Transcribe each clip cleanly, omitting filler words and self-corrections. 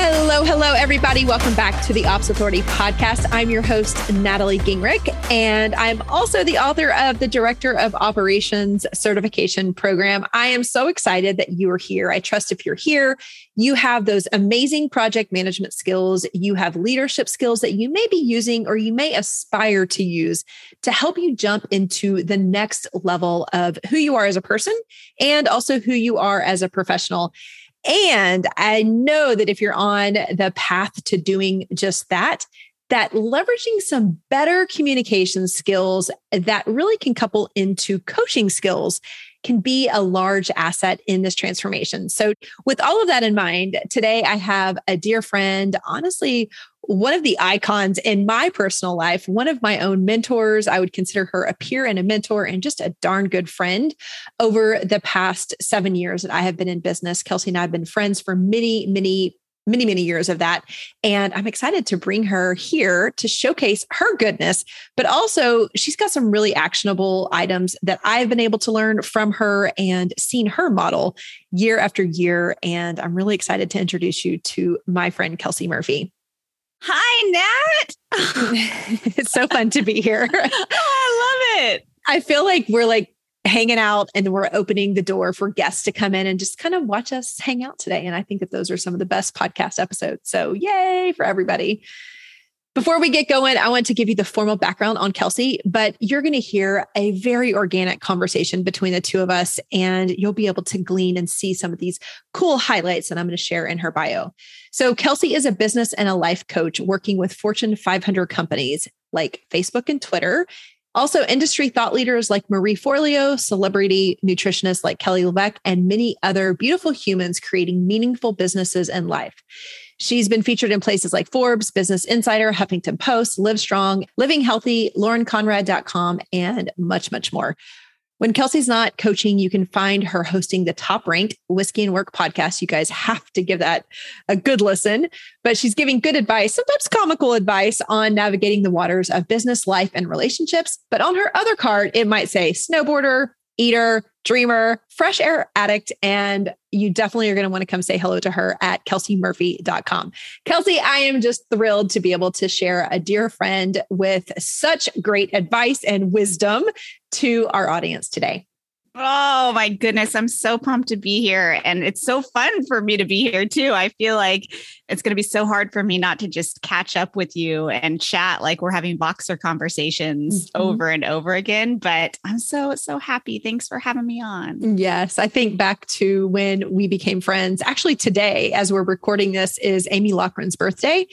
Hello, everybody. Welcome back to the Ops Authority Podcast. I'm your host, Natalie Gingrich, and I'm also the author of the Director of Operations Certification Program. I am so excited that you are here. I trust if you're here, you have those amazing project management skills. You have leadership skills that you may be using or you may aspire to use to help you jump into the next level of who you are as a person and also who you are as a professional. And I know that if you're on the path to doing just that, that leveraging some better communication skills that really can couple into coaching skills can be a large asset in this transformation. So with all of that in mind, today I have a dear friend, honestly, one of the icons in my personal life, one of my own mentors. I would consider her a peer and a mentor and just a darn good friend over the past 7 years that I have been in business. Kelsey and I have been friends for many years of that. And I'm excited to bring her here to showcase her goodness, but also she's got some really actionable items that I've been able to learn from her and seen her model year after year. And I'm really excited to introduce you to my friend, Kelsey Murphy. Hi, Nat. It's so fun to be here. Oh, I love it. I feel like we're like hanging out and we're opening the door for guests to come in and just kind of watch us hang out today. And I think that those are some of the best podcast episodes. So yay for everybody. Before we get going, I want to give you the formal background on Kelsey, but you're going to hear a very organic conversation between the two of us, and you'll be able to glean and see some of these cool highlights that I'm going to share in her bio. So Kelsey is a business and a life coach working with Fortune 500 companies like Facebook and Twitter. Also, industry thought leaders like Marie Forleo, celebrity nutritionists like Kelly Levesque, and many other beautiful humans creating meaningful businesses and life. She's been featured in places like Forbes, Business Insider, Huffington Post, Live Strong, Living Healthy, LaurenConrad.com, and much, much more. When Kelsey's not coaching, you can find her hosting the top-ranked Whiskey and Work podcast. You guys have to give that a good listen, but she's giving good advice, sometimes comical advice, on navigating the waters of business, life, and relationships. But on her other card, it might say snowboarder, eater, dreamer, fresh air addict, and you definitely are going to want to come say hello to her at KelseyMurphy.com. Kelsey, I am just thrilled to be able to share a dear friend with such great advice and wisdom to our audience today. Oh my goodness. I'm so pumped to be here. And it's so fun for me to be here too. I feel like it's going to be so hard for me not to just catch up with you and chat like we're having boxer conversations over and over again. But I'm so happy. Thanks for having me on. Yes. I think back to when we became friends. Actually today, as we're recording this, is Amy Loughran's birthday.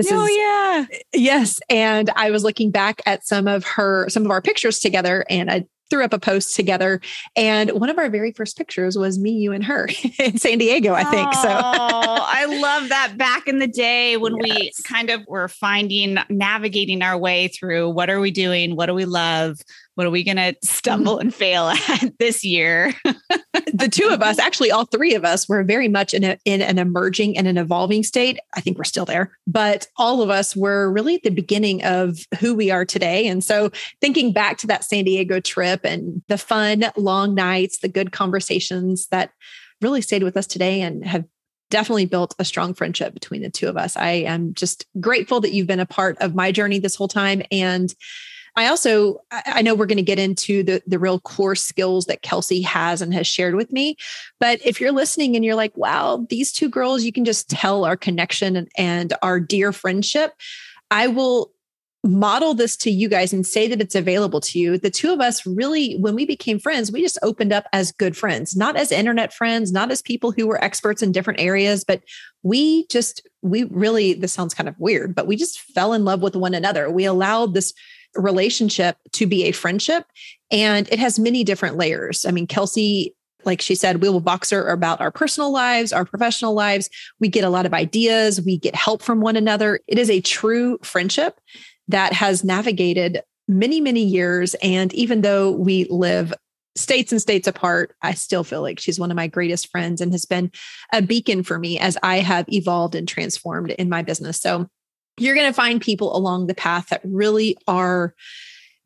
Yes. And I was looking back at some of our pictures together, and I threw up a post together. And one of our very first pictures was me, you, and her in San Diego, I think. So I love that back in the day when we kind of were navigating our way through what are we doing? What do we love? What are we going to stumble and fail at this year? The two of us, actually all three of us, were very much in an emerging and an evolving state. I think we're still there, but all of us were really at the beginning of who we are today. And so thinking back to that San Diego trip and the fun, long nights, the good conversations that really stayed with us today and have definitely built a strong friendship between the two of us. I am just grateful that you've been a part of my journey this whole time. And I know we're going to get into the real core skills that Kelsey has and has shared with me. But if you're listening and you're like, wow, these two girls, you can just tell our connection and our dear friendship. I will model this to you guys and say that it's available to you. The two of us really, when we became friends, we just opened up as good friends, not as internet friends, not as people who were experts in different areas, but we just we really, this sounds kind of weird, but we just fell in love with one another. We allowed this relationship to be a friendship, and it has many different layers. I mean, Kelsey, like she said, we will box her about our personal lives, our professional lives. We get a lot of ideas. We get help from one another. It is a true friendship that has navigated many, many years. And even though we live states and states apart, I still feel like she's one of my greatest friends and has been a beacon for me as I have evolved and transformed in my business. So you're going to find people along the path that really are,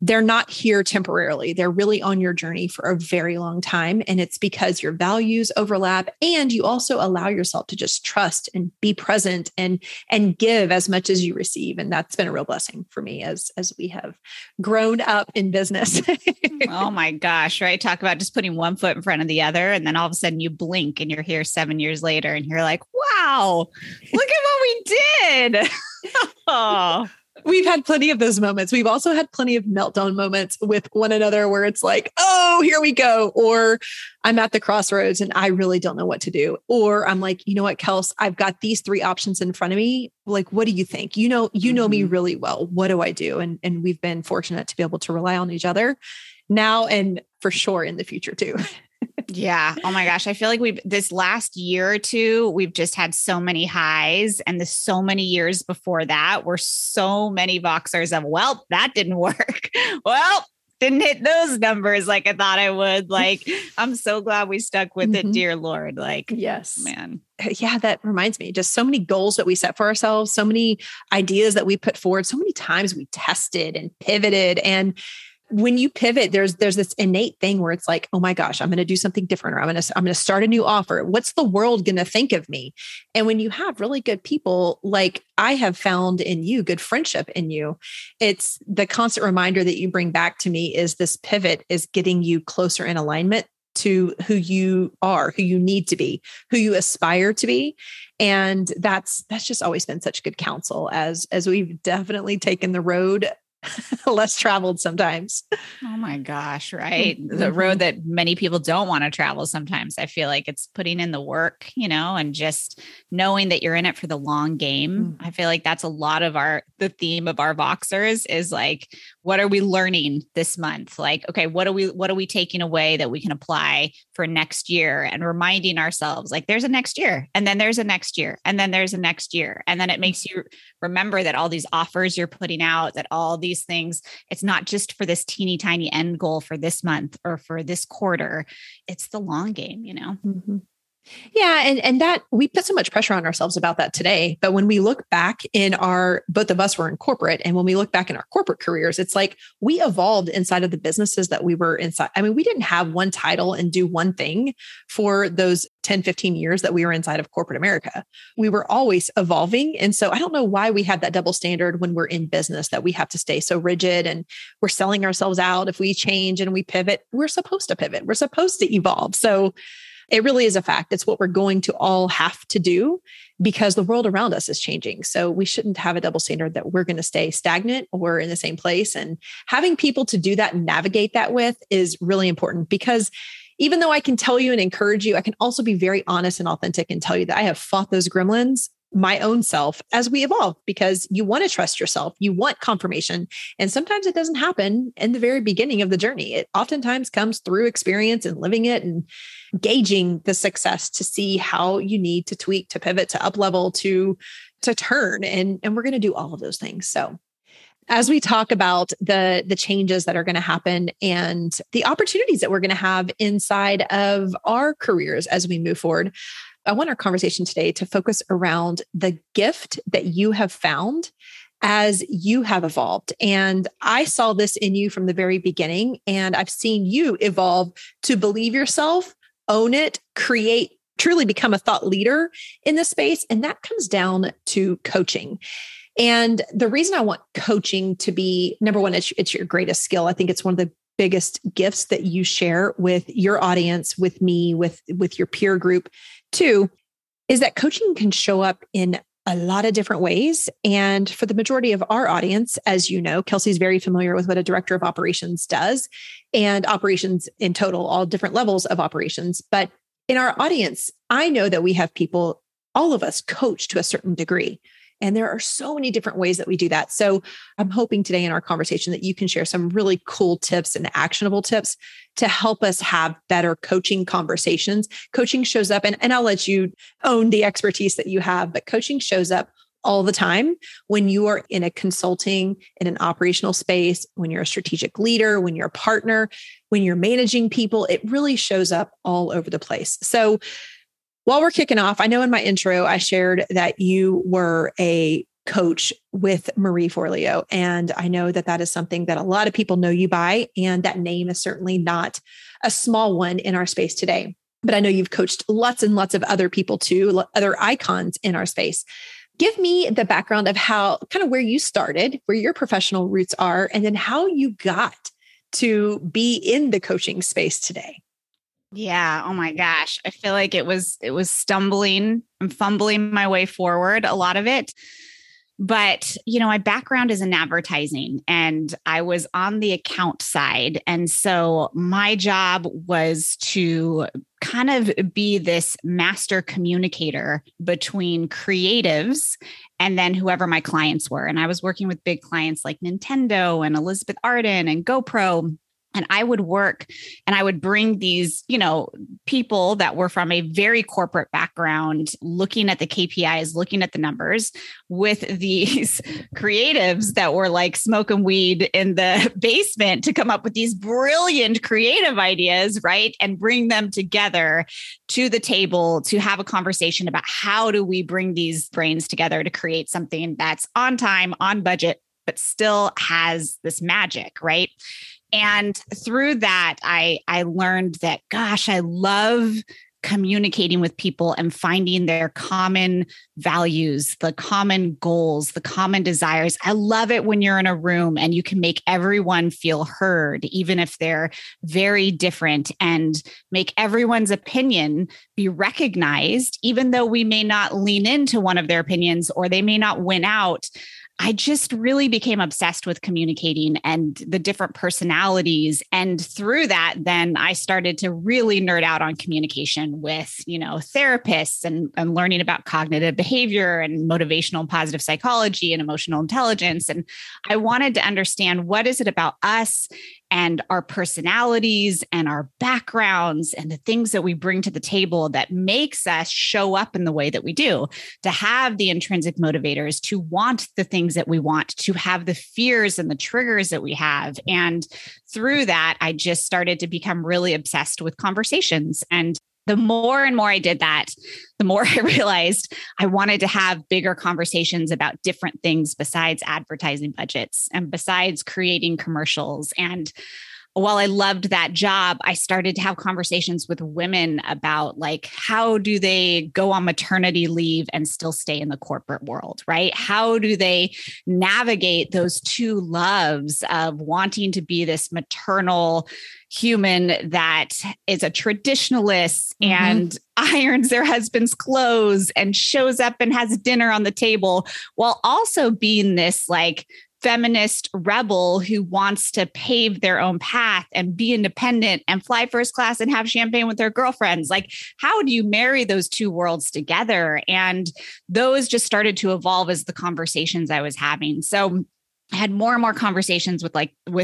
they're not here temporarily. They're really on your journey for a very long time. And it's because your values overlap and you also allow yourself to just trust and be present and give as much as you receive. And that's been a real blessing for me as we have grown up in business. Oh my gosh, right? Talk about just putting one foot in front of the other. And then all of a sudden you blink and you're here 7 years later and you're like, wow, look at what we did. Oh. We've had plenty of those moments. We've also had plenty of meltdown moments with one another where it's like, oh, here we go. Or I'm at the crossroads and I really don't know what to do. Or I'm like, you know what, Kels, I've got these three options in front of me. Like, what do you think? You know me really well. What do I do? And we've been fortunate to be able to rely on each other now and for sure in the future too. Yeah. Oh my gosh. I feel like this last year or two, we've just had so many highs, and the so many years before that were so many boxers of, well, that didn't work. Well, didn't hit those numbers like I thought I would. Like, I'm so glad we stuck with it, dear Lord. Like, yes, man. Yeah. That reminds me, just so many goals that we set for ourselves, so many ideas that we put forward, so many times we tested and pivoted. And when you pivot, there's this innate thing where it's like, oh my gosh, I'm going to do something different, or I'm going to start a new offer. What's the world going to think of me? And when you have really good people, like I have found in you, good friendship in you, it's the constant reminder that you bring back to me is this pivot is getting you closer in alignment to who you are, who you need to be, who you aspire to be. And that's just always been such good counsel as we've definitely taken the road less traveled sometimes. Oh my gosh, right? The road that many people don't want to travel sometimes. I feel like it's putting in the work, and just knowing that you're in it for the long game. I feel like that's a lot of the theme of our Voxers is like, what are we learning this month? Like, okay, what are we taking away that we can apply for next year, and reminding ourselves like there's a next year, and then there's a next year, and then there's a next year. And then it makes you remember that all these offers you're putting out, that all these things, it's not just for this teeny tiny end goal for this month or for this quarter. It's the long game, Mm-hmm. Yeah. And that we put so much pressure on ourselves about that today. But when we look back in both of us were in corporate. And when we look back in our corporate careers, it's like we evolved inside of the businesses that we were inside. I mean, we didn't have one title and do one thing for those 10, 15 years that we were inside of corporate America. We were always evolving. And so I don't know why we have that double standard when we're in business that we have to stay so rigid and we're selling ourselves out. If we change and we pivot, we're supposed to pivot. We're supposed to evolve. So it really is a fact. It's what we're going to all have to do because the world around us is changing. So we shouldn't have a double standard that we're going to stay stagnant or in the same place. And having people to do that and navigate that with is really important, because even though I can tell you and encourage you, I can also be very honest and authentic and tell you that I have fought those gremlins, my own self, as we evolve, because you want to trust yourself. You want confirmation. And sometimes it doesn't happen in the very beginning of the journey. It oftentimes comes through experience and living it and gauging the success to see how you need to tweak, to pivot, to up level, to turn. And we're going to do all of those things. So as we talk about the changes that are going to happen and the opportunities that we're going to have inside of our careers as we move forward, I want our conversation today to focus around the gift that you have found as you have evolved. And I saw this in you from the very beginning, and I've seen you evolve to believe yourself, own it, create, truly become a thought leader in this space. And that comes down to coaching. And the reason I want coaching to be, number one, it's your greatest skill. I think it's one of the biggest gifts that you share with your audience, with me, with your peer group. Two is that coaching can show up in a lot of different ways. And for the majority of our audience, as you know, Kelsey's very familiar with what a director of operations does, and operations in total, all different levels of operations. But in our audience, I know that we have people all of us coach to a certain degree. And there are so many different ways that we do that. So I'm hoping today in our conversation that you can share some really cool tips and actionable tips to help us have better coaching conversations. Coaching shows up, and I'll let you own the expertise that you have, but coaching shows up all the time when you are in a consulting, in an operational space, when you're a strategic leader, when you're a partner, when you're managing people. It really shows up all over the place. So while we're kicking off, I know in my intro, I shared that you were a coach with Marie Forleo. And I know that that is something that a lot of people know you by. And that name is certainly not a small one in our space today. But I know you've coached lots and lots of other people too, other icons in our space. Give me the background of how, kind of where you started, where your professional roots are, and then how you got to be in the coaching space today. Yeah. Oh my gosh. I feel like it was stumbling and fumbling my way forward, a lot of it. But, you know, my background is in advertising and I was on the account side. And so my job was to kind of be this master communicator between creatives and then whoever my clients were. And I was working with big clients like Nintendo and Elizabeth Arden and GoPro. And I would work and I would bring these, you know, people that were from a very corporate background, looking at the KPIs, looking at the numbers, with these creatives that were like smoking weed in the basement to come up with these brilliant creative ideas, right? And bring them together to the table to have a conversation about how do we bring these brains together to create something that's on time, on budget, but still has this magic, right? And through that, I learned that, gosh, I love communicating with people and finding their common values, the common goals, the common desires. I love it when you're in a room and you can make everyone feel heard, even if they're very different, and make everyone's opinion be recognized, even though we may not lean into one of their opinions or they may not win out. I just really became obsessed with communicating and the different personalities. And through that, then I started to really nerd out on communication with, you know, therapists and learning about cognitive behavior and motivational and positive psychology and emotional intelligence. And I wanted to understand, what is it about us and our personalities and our backgrounds and the things that we bring to the table that makes us show up in the way that we do, to have the intrinsic motivators, to want the things that we want, to have the fears and the triggers that we have. And through that, I just started to become really obsessed with conversations. And the more and more I did that, the more I realized I wanted to have bigger conversations about different things besides advertising budgets and besides creating commercials. And while I loved that job, I started to have conversations with women about, like, how do they go on maternity leave and still stay in the corporate world, right? How do they navigate those two loves of wanting to be this maternal human that is a traditionalist and irons their husband's clothes and shows up and has dinner on the table, while also being this like feminist rebel who wants to pave their own path and be independent and fly first class and have champagne with their girlfriends. Like, how do you marry those two worlds together? And those just started to evolve as the conversations I was having. So I had more and more conversations with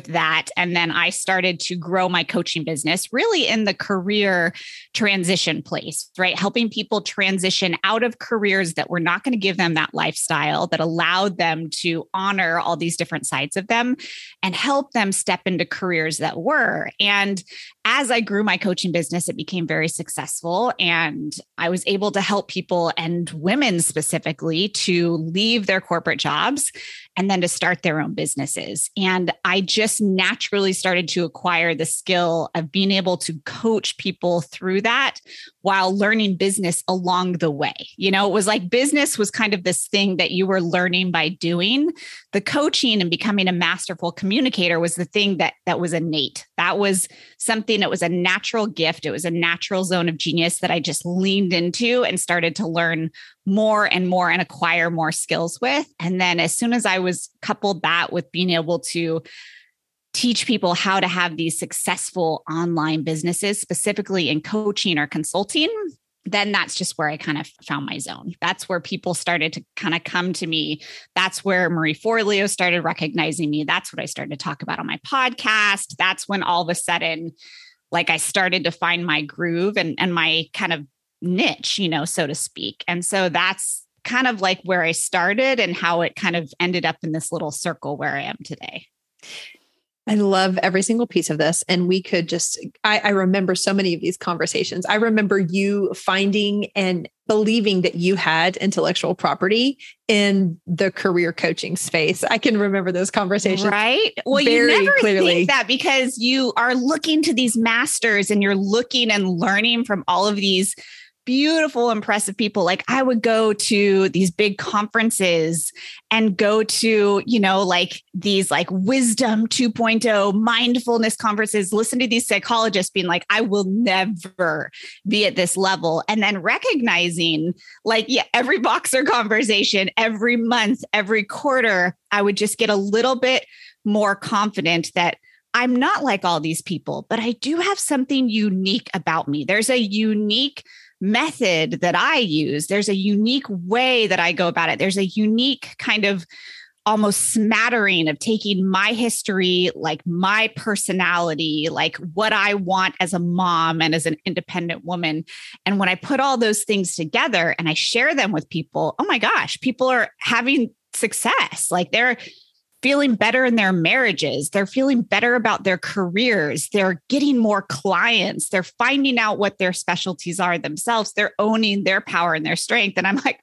that. And then I started to grow my coaching business really in the career transition place, right? Helping people transition out of careers that were not going to give them that lifestyle that allowed them to honor all these different sides of them, and help them step into careers that were. And as I grew my coaching business, it became very successful. And I was able to help people, and women specifically, to leave their corporate jobs and then to start their own businesses. And I just naturally started to acquire the skill of being able to coach people through that while learning business along the way. You know, it was like business was kind of this thing that you were learning by doing. The coaching and becoming a masterful communicator was the thing that was innate. That was something that was a natural gift. It was a natural zone of genius that I just leaned into and started to learn more and more and acquire more skills with. And then as soon as I was coupled that with being able to teach people how to have these successful online businesses, specifically in coaching or consulting, then that's just where I kind of found my zone. That's where people started to kind of come to me. That's where Marie Forleo started recognizing me. That's what I started to talk about on my podcast. That's when all of a sudden, like, I started to find my groove and my kind of niche, you know, so to speak. And so that's kind of like where I started and how it kind of ended up in this little circle where I am today. I love every single piece of this. And we could just, I remember so many of these conversations. I remember you finding and believing that you had intellectual property in the career coaching space. I can remember those conversations. Right. Well, you never think that, because you are looking to these masters and you're looking and learning from all of these beautiful, impressive people. Like, I would go to these big conferences and go to, you know, like these like wisdom 2.0 mindfulness conferences, listen to these psychologists being like, I will never be at this level. And then recognizing, like, yeah, every Boxer conversation, every month, every quarter, I would just get a little bit more confident that I'm not like all these people, but I do have something unique about me. There's a unique method that I use. There's a unique way that I go about it. There's a unique kind of almost smattering of taking my history, like my personality, like what I want as a mom and as an independent woman. And when I put all those things together and I share them with people, oh my gosh, people are having success. Like, they're feeling better in their marriages. They're feeling better about their careers. They're getting more clients. They're finding out what their specialties are themselves. They're owning their power and their strength. And I'm like,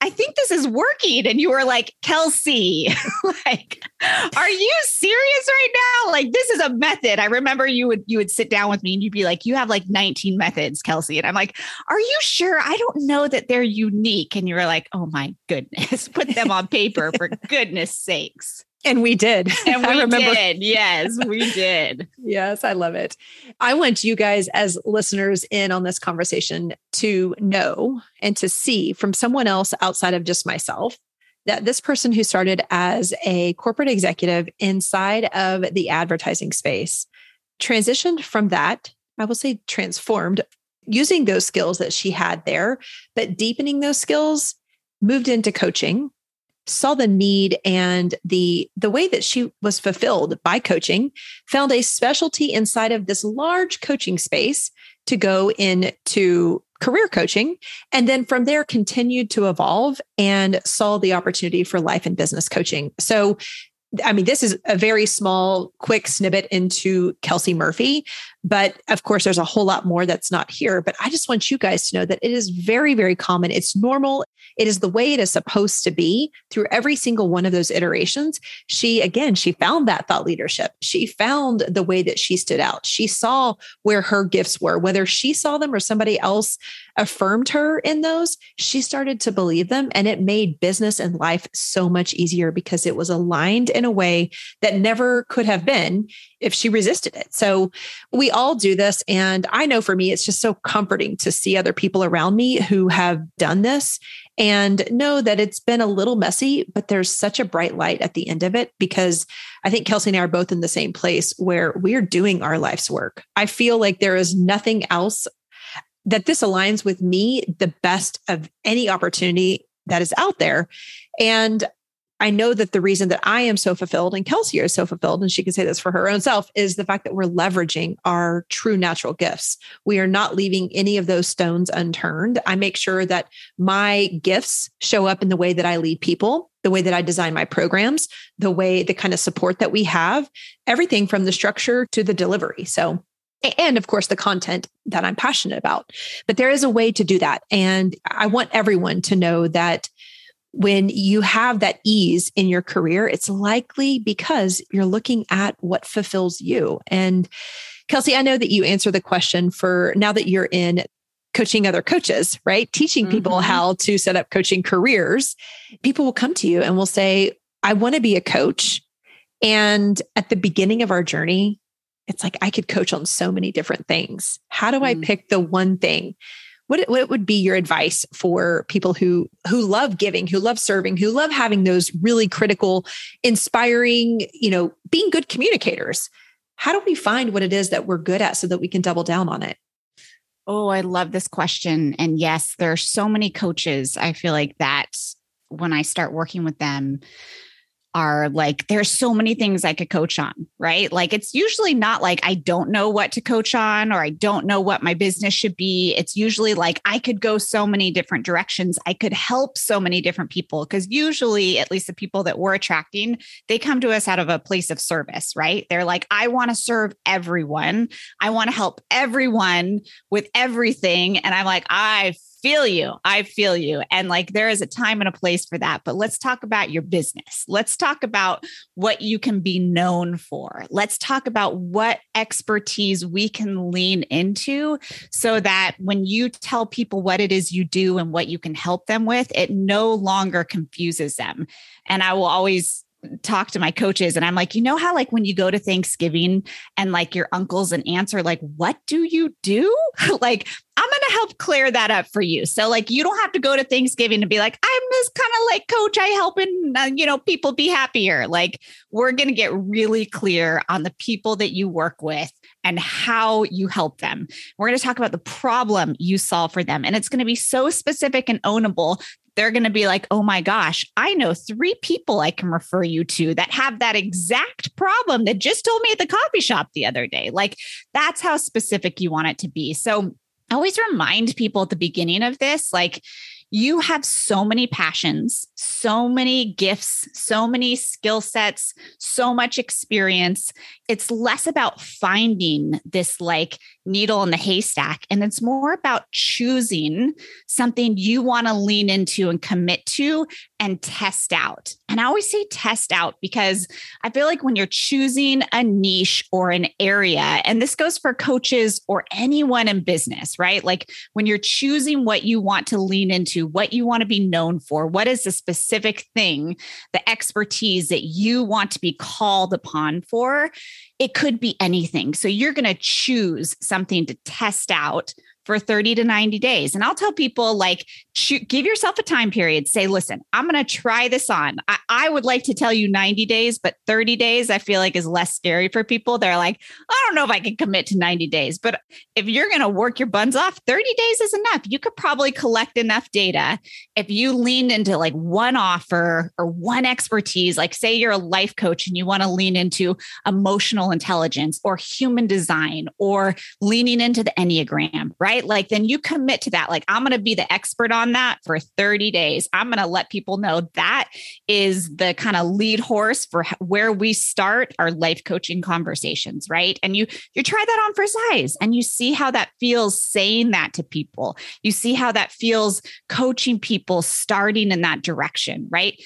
I think this is working. And you were like, Kelsey, like, are you serious right now? Like, this is a method. I remember you would sit down with me and you'd be like, you have like 19 methods, Kelsey. And I'm like, are you sure? I don't know that they're unique. And you were like, oh my goodness, put them on paper for goodness sakes. And we did. And we did. Yes, we did. Yes, I love it. I want you guys as listeners in on this conversation to know and to see from someone else outside of just myself that this person who started as a corporate executive inside of the advertising space transitioned from that, I will say transformed, using those skills that she had there, but deepening those skills, moved into coaching, saw the need and the way that she was fulfilled by coaching, found a specialty inside of this large coaching space to go into career coaching. And then from there continued to evolve and saw the opportunity for life and business coaching. So, I mean, this is a very small, quick snippet into Kelsey Murphy, but of course there's a whole lot more that's not here, but I just want you guys to know that it is very, very common. It's normal. It is the way it is supposed to be through every single one of those iterations. She found that thought leadership. She found the way that she stood out. She saw where her gifts were, whether she saw them or somebody else affirmed her in those, she started to believe them, and it made business and life so much easier because it was aligned in a way that never could have been if she resisted it. So we all do this. And I know for me, it's just so comforting to see other people around me who have done this and know that it's been a little messy, but there's such a bright light at the end of it, because I think Kelsey and I are both in the same place where we're doing our life's work. I feel like there is nothing else that this aligns with me the best of any opportunity that is out there. And I know that the reason that I am so fulfilled and Kelsey is so fulfilled, and she can say this for her own self, is the fact that we're leveraging our true natural gifts. We are not leaving any of those stones unturned. I make sure that my gifts show up in the way that I lead people, the way that I design my programs, the kind of support that we have, everything from the structure to the delivery. So, and of course, the content that I'm passionate about. But there is a way to do that. And I want everyone to know that when you have that ease in your career, it's likely because you're looking at what fulfills you. And Kelsey, I know that you answer the question for now that you're in coaching other coaches, right? Teaching people how to set up coaching careers. People will come to you and will say, I want to be a coach. And at the beginning of our journey, it's like, I could coach on so many different things. How do I pick the one thing? What would be your advice for people who love giving, who love serving, who love having those really critical, inspiring, you know, being good communicators? How do we find what it is that we're good at so that we can double down on it? Oh, I love this question. And yes, there are so many coaches. I feel like that when I start working with them are like, there's so many things I could coach on, right? Like it's usually not like, I don't know what to coach on, or I don't know what my business should be. It's usually like, I could go so many different directions. I could help so many different people. Cause usually at least the people that we're attracting, they come to us out of a place of service, right? They're like, I want to serve everyone. I want to help everyone with everything. And I'm like, I feel you. And like, there is a time and a place for that, but let's talk about your business. Let's talk about what you can be known for. Let's talk about what expertise we can lean into so that when you tell people what it is you do and what you can help them with, it no longer confuses them. And I will always talk to my coaches and I'm like, you know how like when you go to Thanksgiving and like your uncles and aunts are like, what do you do? Like, I'm going to help clear that up for you. So like, you don't have to go to Thanksgiving and be like, I'm this kind of like coach, I helping, people be happier. Like we're going to get really clear on the people that you work with and how you help them. We're going to talk about the problem you solve for them. And it's going to be so specific and ownable. They're going to be like, oh my gosh, I know 3 people I can refer you to that have that exact problem that just told me at the coffee shop the other day. Like that's how specific you want it to be. So I always remind people at the beginning of this, like you have so many passions, so many gifts, so many skill sets, so much experience. It's less about finding this like needle in the haystack. And it's more about choosing something you want to lean into and commit to and test out. And I always say test out because I feel like when you're choosing a niche or an area, and this goes for coaches or anyone in business, right? Like when you're choosing what you want to lean into, what you want to be known for, what is the specific thing, the expertise that you want to be called upon for, it could be anything. So you're going to choose something to test out for 30 to 90 days. And I'll tell people like, give yourself a time period. Say, listen, I'm going to try this on. I would like to tell you 90 days, but 30 days, I feel like is less scary for people. They're like, I don't know if I can commit to 90 days, but if you're going to work your buns off, 30 days is enough. You could probably collect enough data. If you lean into like one offer or one expertise, like say you're a life coach and you want to lean into emotional intelligence or human design or leaning into the Enneagram, right? Like then you commit to that. Like I'm going to be the expert on that for 30 days. I'm going to let people know that is the kind of lead horse for where we start our life coaching conversations, right? And you try that on for size and you see how that feels saying that to people. You see how that feels coaching people starting in that direction, right?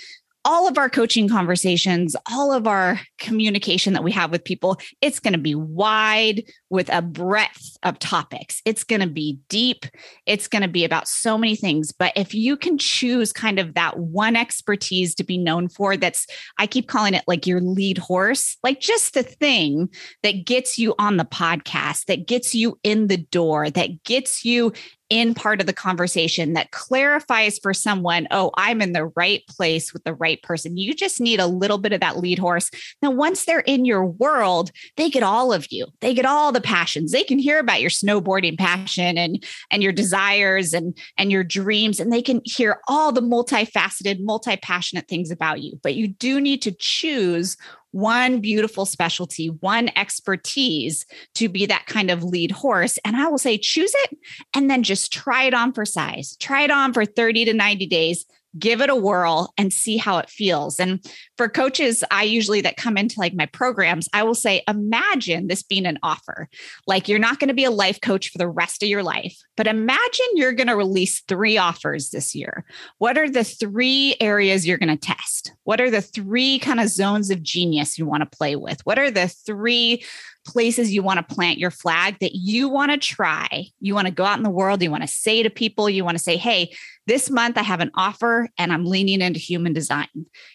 All of our coaching conversations, all of our communication that we have with people, it's going to be wide with a breadth of topics. It's going to be deep. It's going to be about so many things. But if you can choose kind of that one expertise to be known for, that's, I keep calling it like your lead horse, like just the thing that gets you on the podcast, that gets you in the door, that gets you in part of the conversation, that clarifies for someone, oh, I'm in the right place with the right person. You just need a little bit of that lead horse. Now, once they're in your world, they get all of you. They get all the passions. They can hear about your snowboarding passion and your desires and your dreams, and they can hear all the multifaceted, multi-passionate things about you. But you do need to choose one beautiful specialty, one expertise to be that kind of lead horse. And I will say, choose it and then just try it on for size. Try it on for 30 to 90 days. Give it a whirl and see how it feels. And for coaches, I usually that come into like my programs, I will say, imagine this being an offer. Like you're not going to be a life coach for the rest of your life, but imagine you're going to release 3 offers this year. What are the 3 areas you're going to test? What are the 3 kind of zones of genius you want to play with? What are the 3 places you want to plant your flag that you want to try? You want to go out in the world. You want to say to people, you want to say, hey, this month I have an offer and I'm leaning into human design.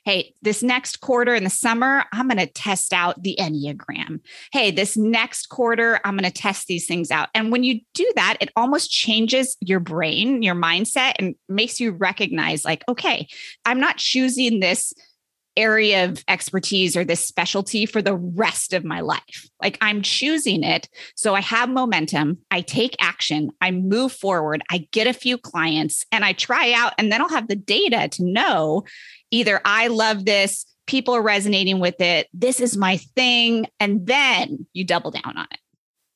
Hey, this next quarter in the summer, I'm going to test out the Enneagram. Hey, this next quarter, I'm going to test these things out. And when you do that, it almost changes your brain, your mindset, and makes you recognize like, okay, I'm not choosing this area of expertise or this specialty for the rest of my life. Like I'm choosing it. So I have momentum. I take action. I move forward. I get a few clients and I try out, and then I'll have the data to know either I love this, people are resonating with it, this is my thing. And then you double down on it.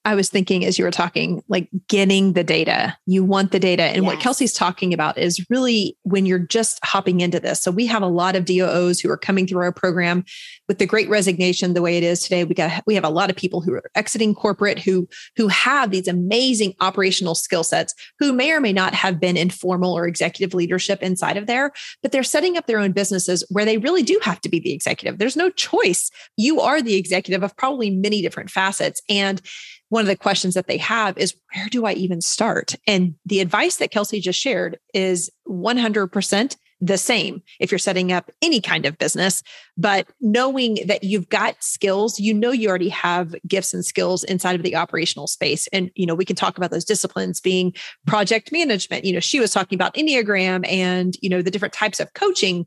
I was thinking as you were talking, like getting the data, you want the data. And yes. What Kelsey's talking about is really when you're just hopping into this. So we have a lot of DOOs who are coming through our program with the great resignation, the way it is today. We have a lot of people who are exiting corporate, who have these amazing operational skill sets, who may or may not have been in formal or executive leadership inside of there, but they're setting up their own businesses where they really do have to be the executive. There's no choice. You are the executive of probably many different facets. And one of the questions that they have is, where do I even start? And the advice that Kelsey just shared is 100% the same if you're setting up any kind of business, but knowing that you've got skills, you know, you already have gifts and skills inside of the operational space. And, you know, we can talk about those disciplines being project management. You know, she was talking about Enneagram and, you know, the different types of coaching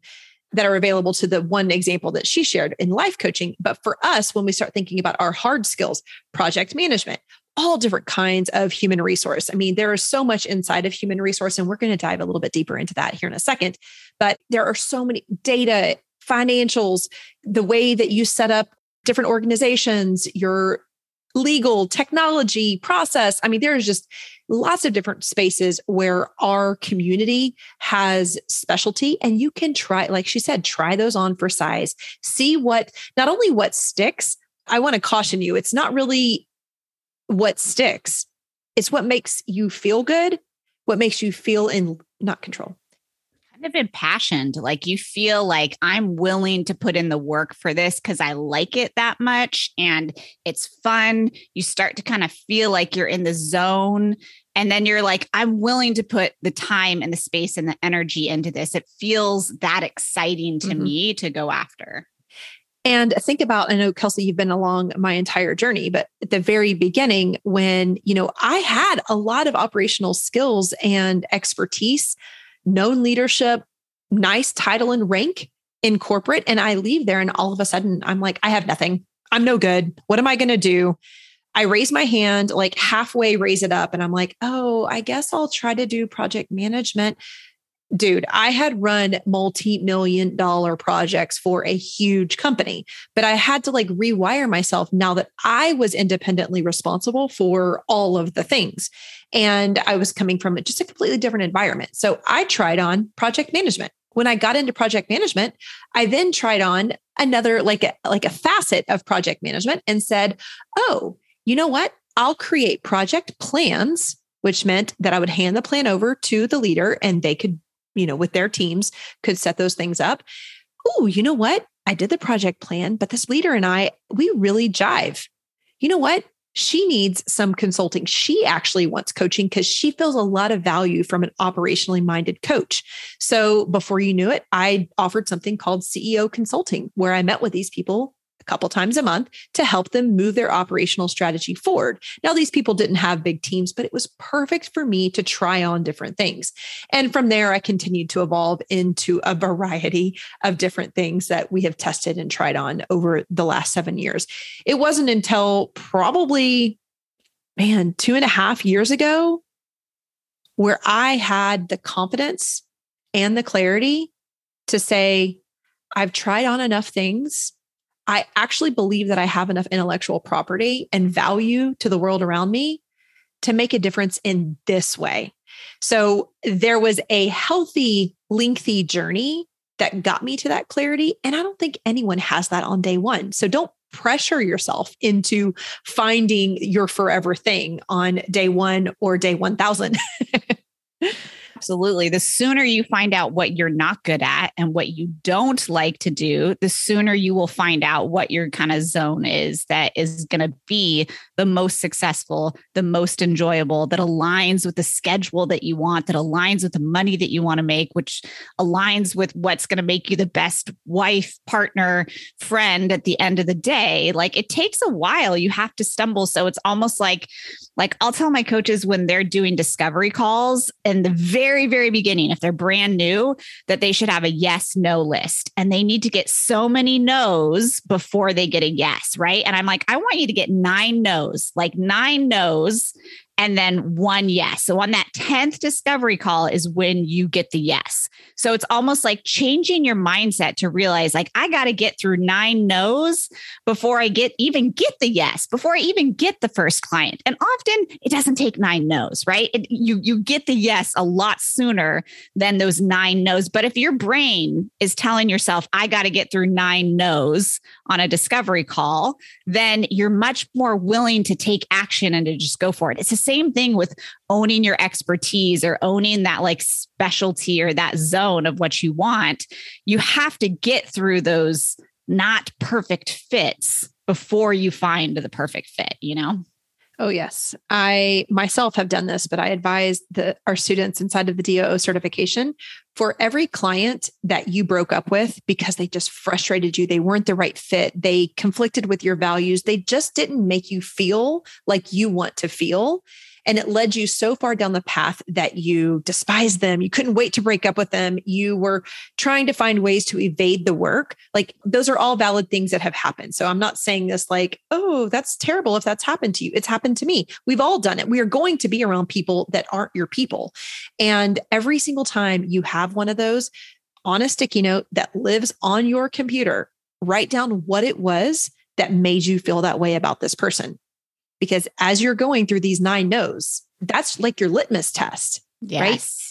that are available to the one example that she shared in life coaching. But for us, when we start thinking about our hard skills, project management, all different kinds of human resource. I mean, there is so much inside of human resource, and we're going to dive a little bit deeper into that here in a second. But there are so many data, financials, the way that you set up different organizations, your legal, technology, process. I mean, there's just lots of different spaces where our community has specialty, and you can try, like she said, try those on for size, see what, not only what sticks. I want to caution you, it's not really what sticks. It's what makes you feel good, what makes you feel in, not control. Kind of impassioned, like you feel like I'm willing to put in the work for this because I like it that much and it's fun. You start to kind of feel like you're in the zone, and then you're like, I'm willing to put the time and the space and the energy into this. It feels that exciting to me to go after. And think about, I know, Kelsey, you've been along my entire journey, but at the very beginning when, you know, I had a lot of operational skills and expertise, known leadership, nice title and rank in corporate. And I leave there and all of a sudden I'm like, I have nothing. I'm no good. What am I going to do? I raise my hand, like halfway raise it up. And I'm like, oh, I guess I'll try to do project management. Dude, I had run multi-million dollar projects for a huge company, but I had to like rewire myself now that I was independently responsible for all of the things. And I was coming from just a completely different environment. So I tried on project management. When I got into project management, I then tried on another, like a facet of project management and said, oh, you know what? I'll create project plans, which meant that I would hand the plan over to the leader and they could, you know, with their teams could set those things up. Oh, you know what? I did the project plan, but this leader and I, we really jive. You know what? She needs some consulting. She actually wants coaching because she feels a lot of value from an operationally minded coach. So before you knew it, I offered something called CEO consulting, where I met with these people a couple times a month to help them move their operational strategy forward. Now, these people didn't have big teams, but it was perfect for me to try on different things. And from there, I continued to evolve into a variety of different things that we have tested and tried on over the last 7 years. It wasn't until probably, 2.5 years ago, where I had the confidence and the clarity to say, I've tried on enough things. I actually believe that I have enough intellectual property and value to the world around me to make a difference in this way. So there was a healthy, lengthy journey that got me to that clarity. And I don't think anyone has that on day one. So don't pressure yourself into finding your forever thing on day one or day 1000. Absolutely. The sooner you find out what you're not good at and what you don't like to do, the sooner you will find out what your kind of zone is that is going to be the most successful, the most enjoyable, that aligns with the schedule that you want, that aligns with the money that you want to make, which aligns with what's going to make you the best wife, partner, friend at the end of the day. Like it takes a while. You have to stumble. So it's almost like I'll tell my coaches when they're doing discovery calls and the very very, very beginning, if they're brand new, that they should have a yes, no list. And they need to get so many no's before they get a yes, right? And I'm like, I want you to get 9 no's, like 9 no's and then 1 yes. So on that 10th discovery call is when you get the yes. So it's almost like changing your mindset to realize, like, I got to get through 9 no's before I even get the yes, before I even get the first client. And often it doesn't take 9 no's, right? You get the yes a lot sooner than those 9 no's. But if your brain is telling yourself, I got to get through 9 no's on a discovery call, then you're much more willing to take action and to just go for it. It's the same thing with owning your expertise or owning that like specialty or that zone of what you want. You have to get through those not perfect fits before you find the perfect fit, you know? Oh, yes. I myself have done this, but I advise our students inside of the DOO certification for every client that you broke up with because they just frustrated you. They weren't the right fit. They conflicted with your values. They just didn't make you feel like you want to feel. And it led you so far down the path that you despised them. You couldn't wait to break up with them. You were trying to find ways to evade the work. Like, those are all valid things that have happened. So I'm not saying this like, oh, that's terrible if that's happened to you. It's happened to me. We've all done it. We are going to be around people that aren't your people. And every single time you have one of those on a sticky note that lives on your computer, write down what it was that made you feel that way about this person. Because as you're going through these 9 no's, that's like your litmus test, yes,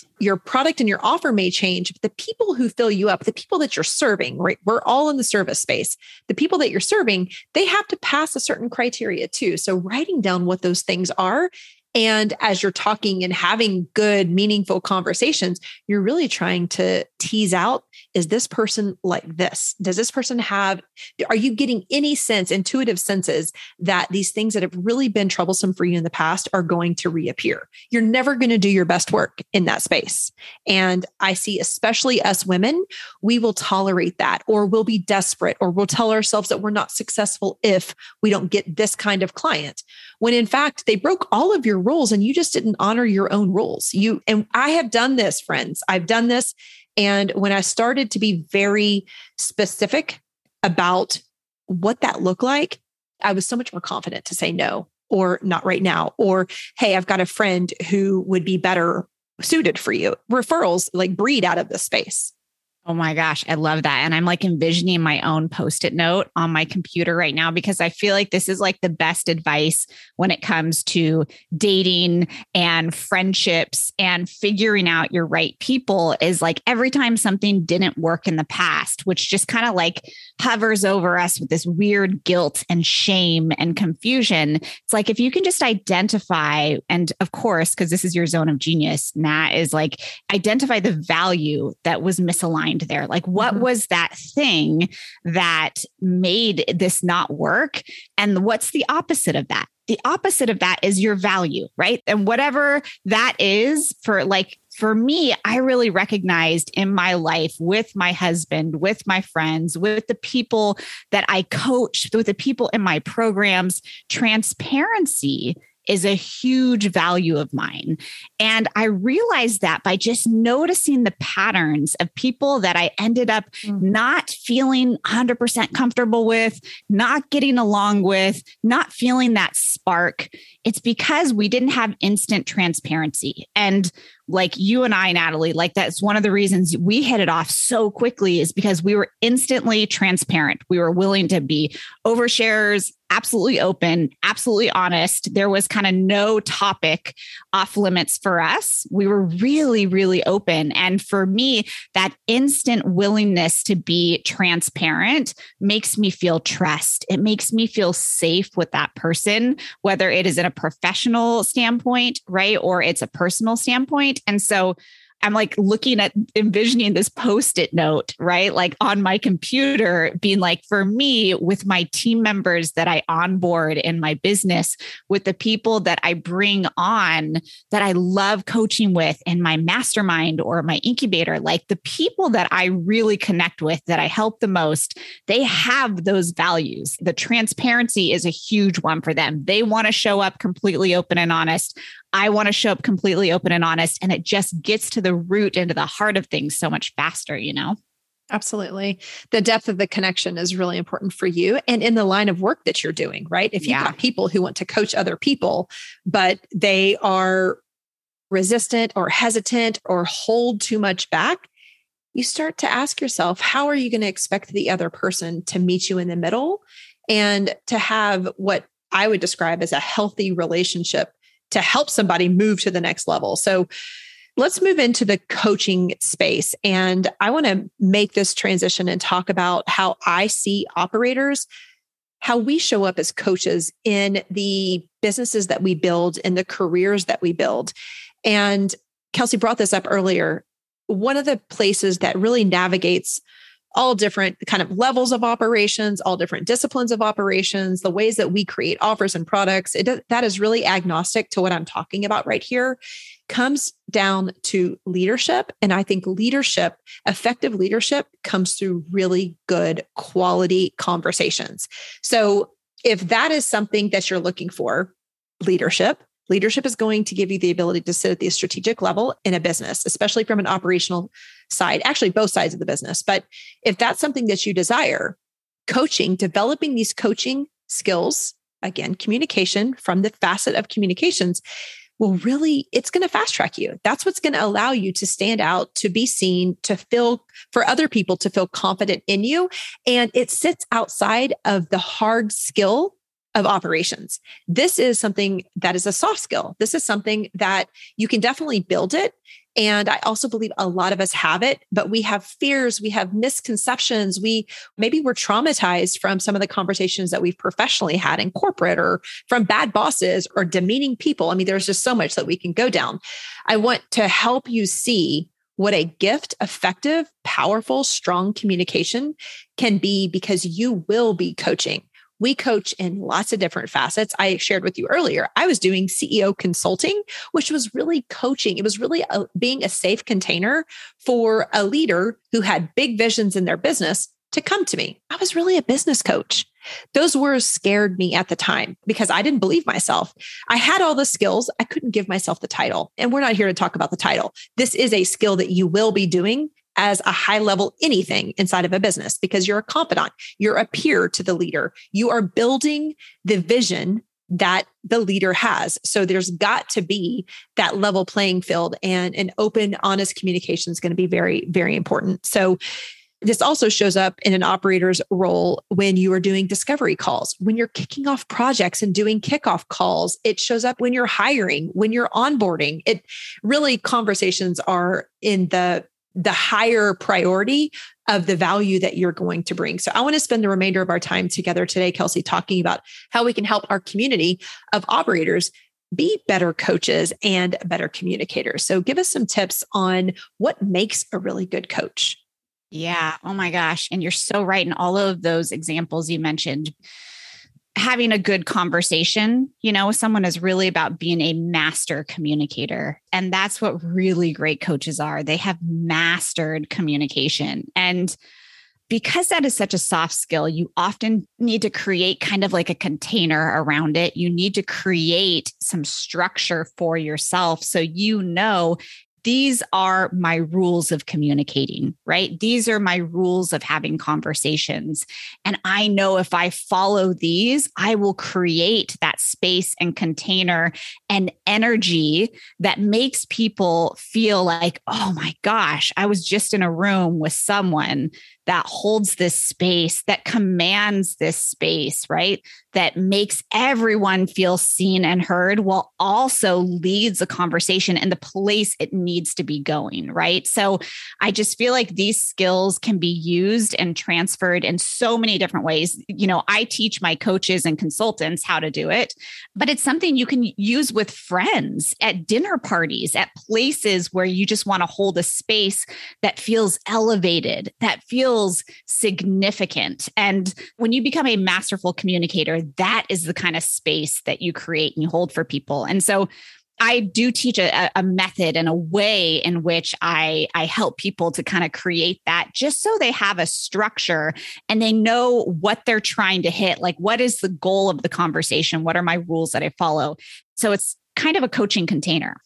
right? Your product and your offer may change, but the people who fill you up, the people that you're serving, right? We're all in the service space. The people that you're serving, they have to pass a certain criteria too. So writing down what those things are. And as you're talking and having good, meaningful conversations, you're really trying to tease out, is this person like this? Does this person have, are you getting any sense, intuitive senses that these things that have really been troublesome for you in the past are going to reappear? You're never going to do your best work in that space. And I see, especially us women, we will tolerate that, or we'll be desperate, or we'll tell ourselves that we're not successful if we don't get this kind of client. When in fact, they broke all of your rules and you just didn't honor your own rules. And I have done this, friends. I've done this. And when I started to be very specific about what that looked like, I was so much more confident to say no, or not right now, or, hey, I've got a friend who would be better suited for you. Referrals like breed out of this space. Oh my gosh, I love that. And I'm like envisioning my own Post-it note on my computer right now, because I feel like this is like the best advice when it comes to dating and friendships and figuring out your right people, is like every time something didn't work in the past, which just kind of like hovers over us with this weird guilt and shame and confusion. It's like, if you can just identify, and of course, because this is your zone of genius, Nat, is like identify the value that was misaligned there. Like, what was that thing that made this not work? And what's the opposite of that? The opposite of that is your value, right? And whatever that is for me, I really recognized in my life with my husband, with my friends, with the people that I coach, with the people in my programs, transparency is a huge value of mine. And I realized that by just noticing the patterns of people that I ended up not feeling 100% comfortable with, not getting along with, not feeling that spark. It's because we didn't have instant transparency. And like you and I, Natalie, like that's one of the reasons we hit it off so quickly, is because we were instantly transparent. We were willing to be oversharers, absolutely open, absolutely honest. There was kind of no topic off limits for us. We were really, really open. And for me, that instant willingness to be transparent makes me feel trust. It makes me feel safe with that person, whether it is in a professional standpoint, right? Or it's a personal standpoint. And so I'm like looking at envisioning this Post-it note, right? Like on my computer being like, for me, with my team members that I onboard in my business, with the people that I bring on that I love coaching with in my mastermind or my incubator, like the people that I really connect with, that I help the most, they have those values. The transparency is a huge one for them. They want to show up completely open and honest. I want to show up completely open and honest. And it just gets to the root and to the heart of things so much faster, you know? Absolutely. The depth of the connection is really important for you and in the line of work that you're doing, right? If you've got people who want to coach other people, but they are resistant or hesitant or hold too much back, you start to ask yourself, how are you going to expect the other person to meet you in the middle and to have what I would describe as a healthy relationship to help somebody move to the next level? So let's move into the coaching space. And I want to make this transition and talk about how I see operators, how we show up as coaches in the businesses that we build and the careers that we build. And Kelsey brought this up earlier. One of the places that really navigates all different kind of levels of operations, all different disciplines of operations, the ways that we create offers and products, that is really agnostic to what I'm talking about right here, comes down to leadership. And I think leadership, effective leadership, comes through really good quality conversations. So if that is something that you're looking for, leadership is going to give you the ability to sit at the strategic level in a business, especially from an operational side, actually both sides of the business. But if that's something that you desire, coaching, developing these coaching skills, again, communication from the facet of communications will really, it's going to fast track you. That's what's going to allow you to stand out, to be seen, to feel, for other people to feel confident in you. And it sits outside of the hard skill of operations. This is something that is a soft skill. This is something that you can definitely build it. And I also believe a lot of us have it, but we have fears, we have misconceptions. Maybe we're traumatized from some of the conversations that we've professionally had in corporate or from bad bosses or demeaning people. I mean, there's just so much that we can go down. I want to help you see what a gift, effective, powerful, strong communication can be, because you will be coaching. We coach in lots of different facets. I shared with you earlier, I was doing CEO consulting, which was really coaching. It was really being a safe container for a leader who had big visions in their business to come to me. I was really a business coach. Those words scared me at the time because I didn't believe myself. I had all the skills. I couldn't give myself the title. And we're not here to talk about the title. This is a skill that you will be doing as a high level anything inside of a business, because you're a confidant, you're a peer to the leader, you are building the vision that the leader has. So there's got to be that level playing field, and an open, honest communication is going to be very, very important. So this also shows up in an operator's role when you are doing discovery calls, when you're kicking off projects and doing kickoff calls. It shows up when you're hiring, when you're onboarding. It really, conversations are in the higher priority of the value that you're going to bring. So I want to spend the remainder of our time together today, Kelsey, talking about how we can help our community of operators be better coaches and better communicators. So give us some tips on what makes a really good coach. Yeah. Oh my gosh. And you're so right in all of those examples you mentioned. Having a good conversation, you know, with someone is really about being a master communicator. And that's what really great coaches are. They have mastered communication. And because that is such a soft skill, you often need to create kind of like a container around it. You need to create some structure for yourself so you know, these are my rules of communicating, right? These are my rules of having conversations. And I know if I follow these, I will create that space and container and energy that makes people feel like, oh my gosh, I was just in a room with someone that holds this space, that commands this space, right? That makes everyone feel seen and heard, while also leads a conversation in the place it needs to be going, right? So I just feel like these skills can be used and transferred in so many different ways. You know, I teach my coaches and consultants how to do it, but it's something you can use with friends, at dinner parties, at places where you just want to hold a space that feels elevated, that feels significant. And when you become a masterful communicator, that is the kind of space that you create and you hold for people. And so I do teach a method and a way in which I help people to kind of create that, just so they have a structure and they know what they're trying to hit. Like, what is the goal of the conversation? What are my rules that I follow? So it's kind of a coaching container.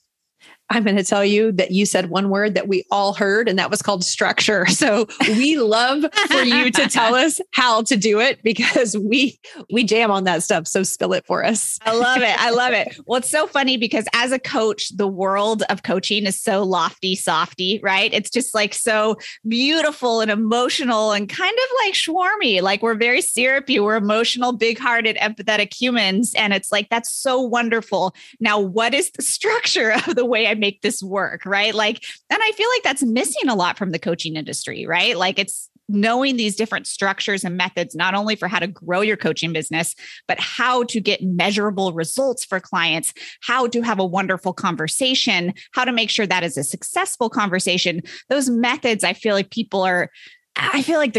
I'm going to tell you that you said one word that we all heard, and that was called structure. So we love for you to tell us how to do it, because we jam on that stuff. So spill it for us. I love it. I love it. Well, it's so funny because as a coach, the world of coaching is so lofty, softy, right? It's just like so beautiful and emotional and kind of like schwarmy. Like we're very syrupy. We're emotional, big-hearted, empathetic humans. And it's like, that's so wonderful. Now, what is the structure of the way I make this work, right? Like, and I feel like that's missing a lot from the coaching industry, right? Like it's knowing these different structures and methods, not only for how to grow your coaching business, but how to get measurable results for clients, how to have a wonderful conversation, how to make sure that is a successful conversation. Those methods, I feel like the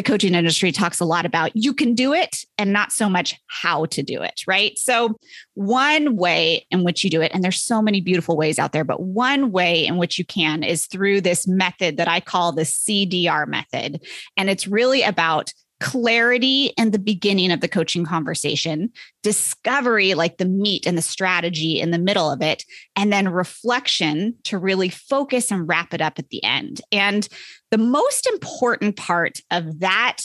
coaching industry talks a lot about you can do it and not so much how to do it, right? So one way in which you do it, and there's so many beautiful ways out there, but one way in which you can is through this method that I call the CDR method. And it's really about clarity in the beginning of the coaching conversation, discovery, like the meat and the strategy in the middle of it, and then reflection to really focus and wrap it up at the end. And the most important part of that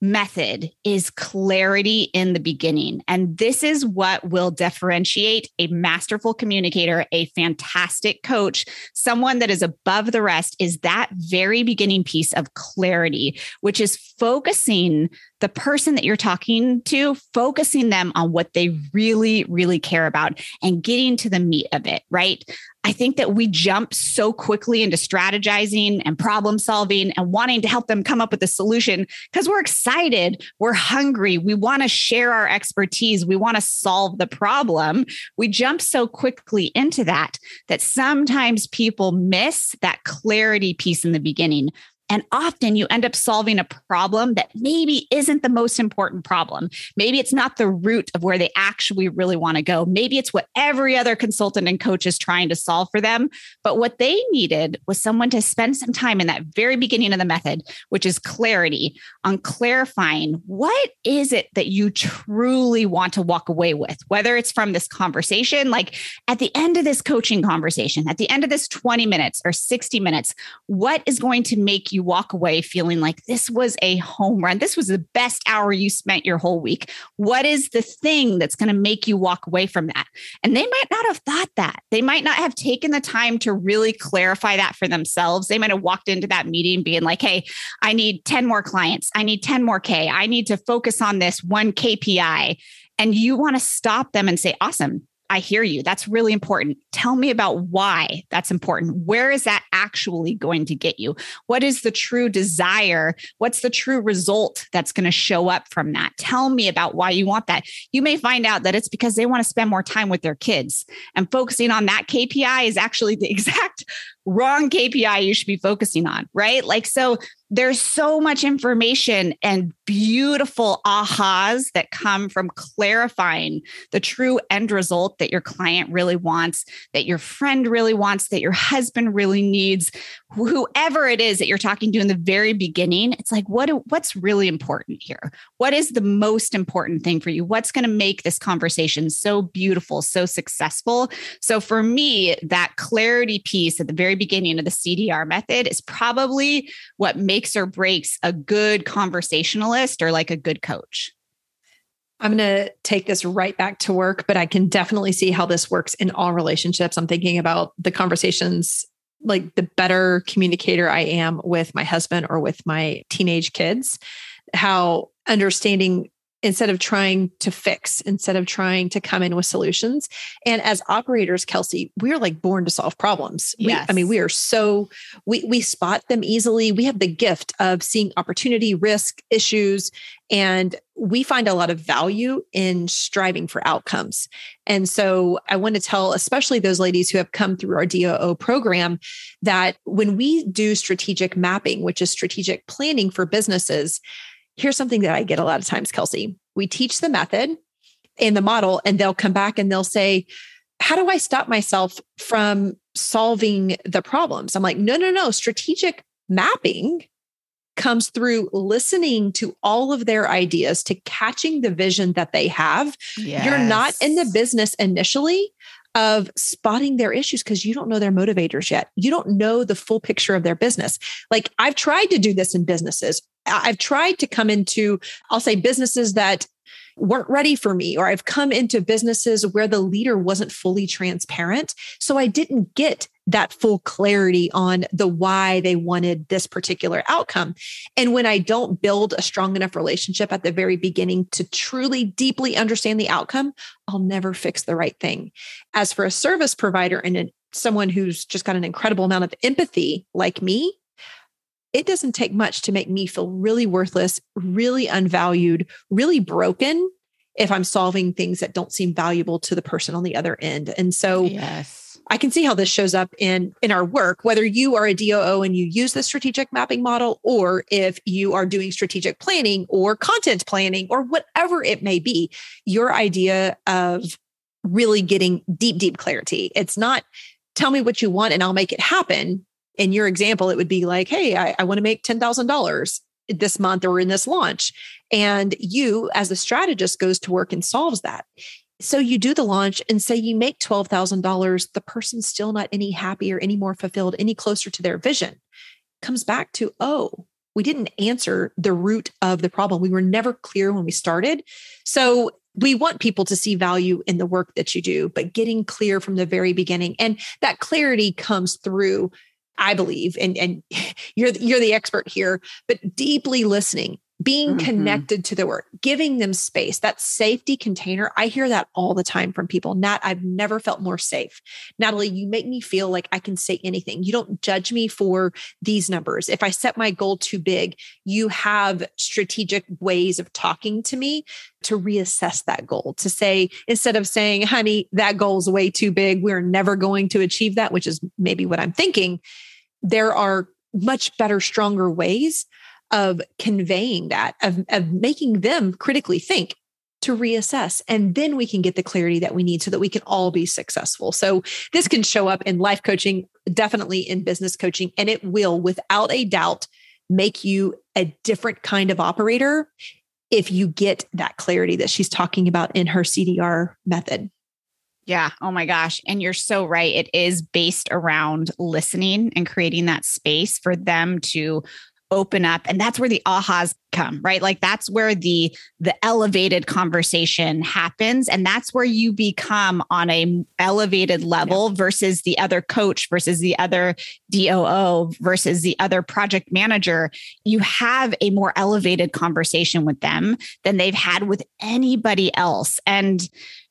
method is clarity in the beginning. And this is what will differentiate a masterful communicator, a fantastic coach, someone that is above the rest, is that very beginning piece of clarity, which is focusing the person that you're talking to, focusing them on what they really, really care about and getting to the meat of it, right? I think that we jump so quickly into strategizing and problem solving and wanting to help them come up with a solution because we're excited, we're hungry, we want to share our expertise, we want to solve the problem. We jump so quickly into that sometimes people miss that clarity piece in the beginning. And often you end up solving a problem that maybe isn't the most important problem. Maybe it's not the root of where they actually really want to go. Maybe it's what every other consultant and coach is trying to solve for them. But what they needed was someone to spend some time in that very beginning of the method, which is clarity, on clarifying what is it that you truly want to walk away with, whether it's from this conversation, like at the end of this coaching conversation, at the end of this 20 minutes or 60 minutes, what is going to make you walk away feeling like this was a home run. This was the best hour you spent your whole week. What is the thing that's going to make you walk away from that? And they might not have thought that. They might not have taken the time to really clarify that for themselves. They might have walked into that meeting being like, hey, I need 10 more clients. I need 10 more K. I need to focus on this one KPI. And you want to stop them and say, awesome. I hear you. That's really important. Tell me about why that's important. Where is that actually going to get you? What is the true desire? What's the true result that's going to show up from that? Tell me about why you want that. You may find out that it's because they want to spend more time with their kids, and focusing on that KPI is actually the exact wrong KPI you should be focusing on, right? Like, so there's so much information and beautiful ahas that come from clarifying the true end result that your client really wants, that your friend really wants, that your husband really needs, whoever it is that you're talking to in the very beginning. It's like, what's really important here? What is the most important thing for you? What's going to make this conversation so beautiful, so successful? So for me, that clarity piece at the very beginning of the CDR method is probably what makes or breaks a good conversationalist or like a good coach. I'm going to take this right back to work, but I can definitely see how this works in all relationships. I'm thinking about the conversations, like the better communicator I am with my husband or with my teenage kids, how understanding instead of trying to fix, instead of trying to come in with solutions. And as operators, Kelsey, we're like born to solve problems. Yes. We spot them easily. We have the gift of seeing opportunity, risk, issues, and we find a lot of value in striving for outcomes. And so I want to tell, especially those ladies who have come through our DOO program, that when we do strategic mapping, which is strategic planning for businesses, here's something that I get a lot of times, Kelsey. We teach the method and the model, and they'll come back and they'll say, how do I stop myself from solving the problems? I'm like, no. Strategic mapping comes through listening to all of their ideas, to catching the vision that they have. Yes. You're not in the business initially of spotting their issues because you don't know their motivators yet. You don't know the full picture of their business. Like I've tried to do this in businesses. I've tried to come into, I'll say, businesses that weren't ready for me, or I've come into businesses where the leader wasn't fully transparent. So I didn't get that full clarity on the why they wanted this particular outcome. And when I don't build a strong enough relationship at the very beginning to truly deeply understand the outcome, I'll never fix the right thing. As for a service provider and someone who's just got an incredible amount of empathy like me, it doesn't take much to make me feel really worthless, really unvalued, really broken if I'm solving things that don't seem valuable to the person on the other end. And so yes. I can see how this shows up in our work, whether you are a DOO and you use the strategic mapping model, or if you are doing strategic planning or content planning or whatever it may be, your idea of really getting deep, deep clarity. It's not tell me what you want and I'll make it happen. In your example, it would be like, hey, I want to make $10,000 this month or in this launch. And you, as a strategist, goes to work and solves that. So you do the launch and say you make $12,000. The person's still not any happier, any more fulfilled, any closer to their vision. Comes back to, oh, we didn't answer the root of the problem. We were never clear when we started. So we want people to see value in the work that you do, but getting clear from the very beginning. And that clarity comes through, I believe, and you're the expert here, but deeply listening, being connected to the work, giving them space, that safety container. I hear that all the time from people. Nat, I've never felt more safe. Natalie, you make me feel like I can say anything. You don't judge me for these numbers. If I set my goal too big, you have strategic ways of talking to me to reassess that goal, to say, instead of saying, honey, that goal's way too big, we're never going to achieve that, which is maybe what I'm thinking. There are much better, stronger ways of conveying that, of making them critically think, to reassess. And then we can get the clarity that we need so that we can all be successful. So this can show up in life coaching, definitely in business coaching, and it will, without a doubt, make you a different kind of operator if you get that clarity that she's talking about in her CDR method. Yeah. Oh my gosh. And you're so right. It is based around listening and creating that space for them to open up. And that's where the ahas come, right? Like that's where the elevated conversation happens. And that's where you become on a elevated level versus the other coach, versus the other DOO, versus the other project manager. You have a more elevated conversation with them than they've had with anybody else. And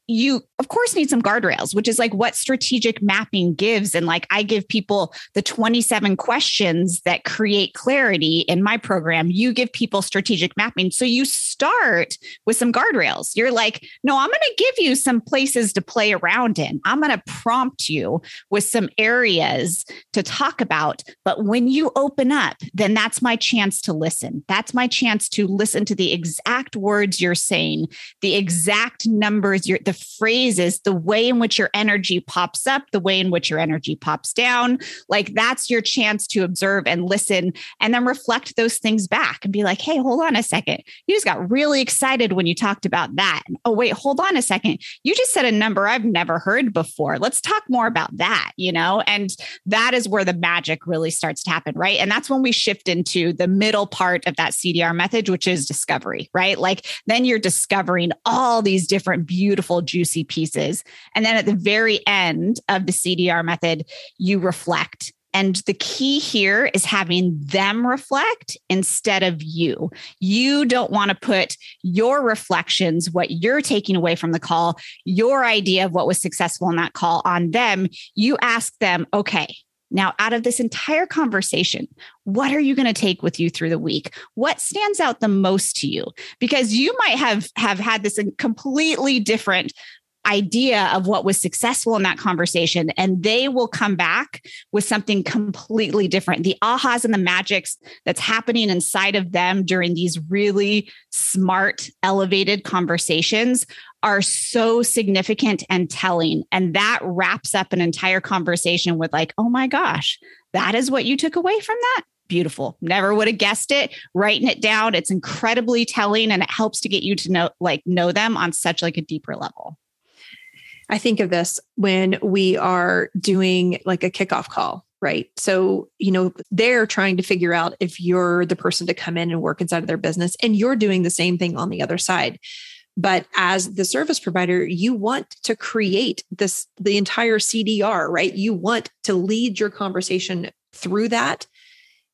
you, of course, need some guardrails, which is like what strategic mapping gives. And like I give people the 27 questions that create clarity in my program. You give people strategic mapping. So you start with some guardrails. You're like, no, I'm going to give you some places to play around in. I'm going to prompt you with some areas to talk about. But when you open up, then that's my chance to listen. That's my chance to listen to the exact words you're saying, the exact numbers, the phrases, the way in which your energy pops up, the way in which your energy pops down. Like that's your chance to observe and listen, and then reflect those things back and be like, hey, hold on a second. You just got really excited when you talked about that. Oh, wait, hold on a second. You just said a number I've never heard before. Let's talk more about that, you know? And that is where the magic really starts to happen, right? And that's when we shift into the middle part of that CDR method, which is discovery, right? Like then you're discovering all these different beautiful juicy pieces. And then at the very end of the CDR method, you reflect. And the key here is having them reflect instead of you. You don't want to put your reflections, what you're taking away from the call, your idea of what was successful in that call on them. You ask them, okay, now out of this entire conversation, what are you going to take with you through the week? What stands out the most to you? Because you might have had this completely different idea of what was successful in that conversation, and they will come back with something completely different. The ahas and the magics that's happening inside of them during these really smart, elevated conversations are so significant and telling. And that wraps up an entire conversation with like, oh my gosh, that is what you took away from that? Beautiful. Never would have guessed it. Writing it down. It's incredibly telling, and it helps to get you to know them on such like a deeper level. I think of this when we are doing like a kickoff call, right? So, you know, they're trying to figure out if you're the person to come in and work inside of their business, and you're doing the same thing on the other side. But as the service provider, you want to create this, the entire CDR, right? You want to lead your conversation through that.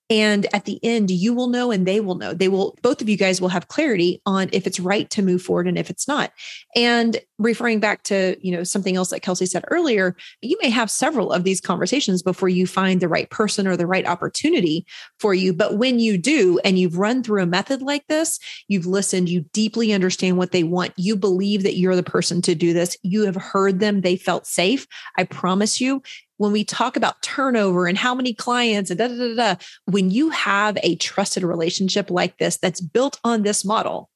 And at the end, you will know, and they will know. They will, both of you guys will have clarity on if it's right to move forward and if it's not. And referring back to, you know, something else that Kelsey said earlier, you may have several of these conversations before you find the right person or the right opportunity for you. But when you do, and you've run through a method like this, you've listened, you deeply understand what they want. You believe that you're the person to do this. You have heard them. They felt safe. I promise you, when we talk about turnover and how many clients and when you have a trusted relationship like this, that's built on this model,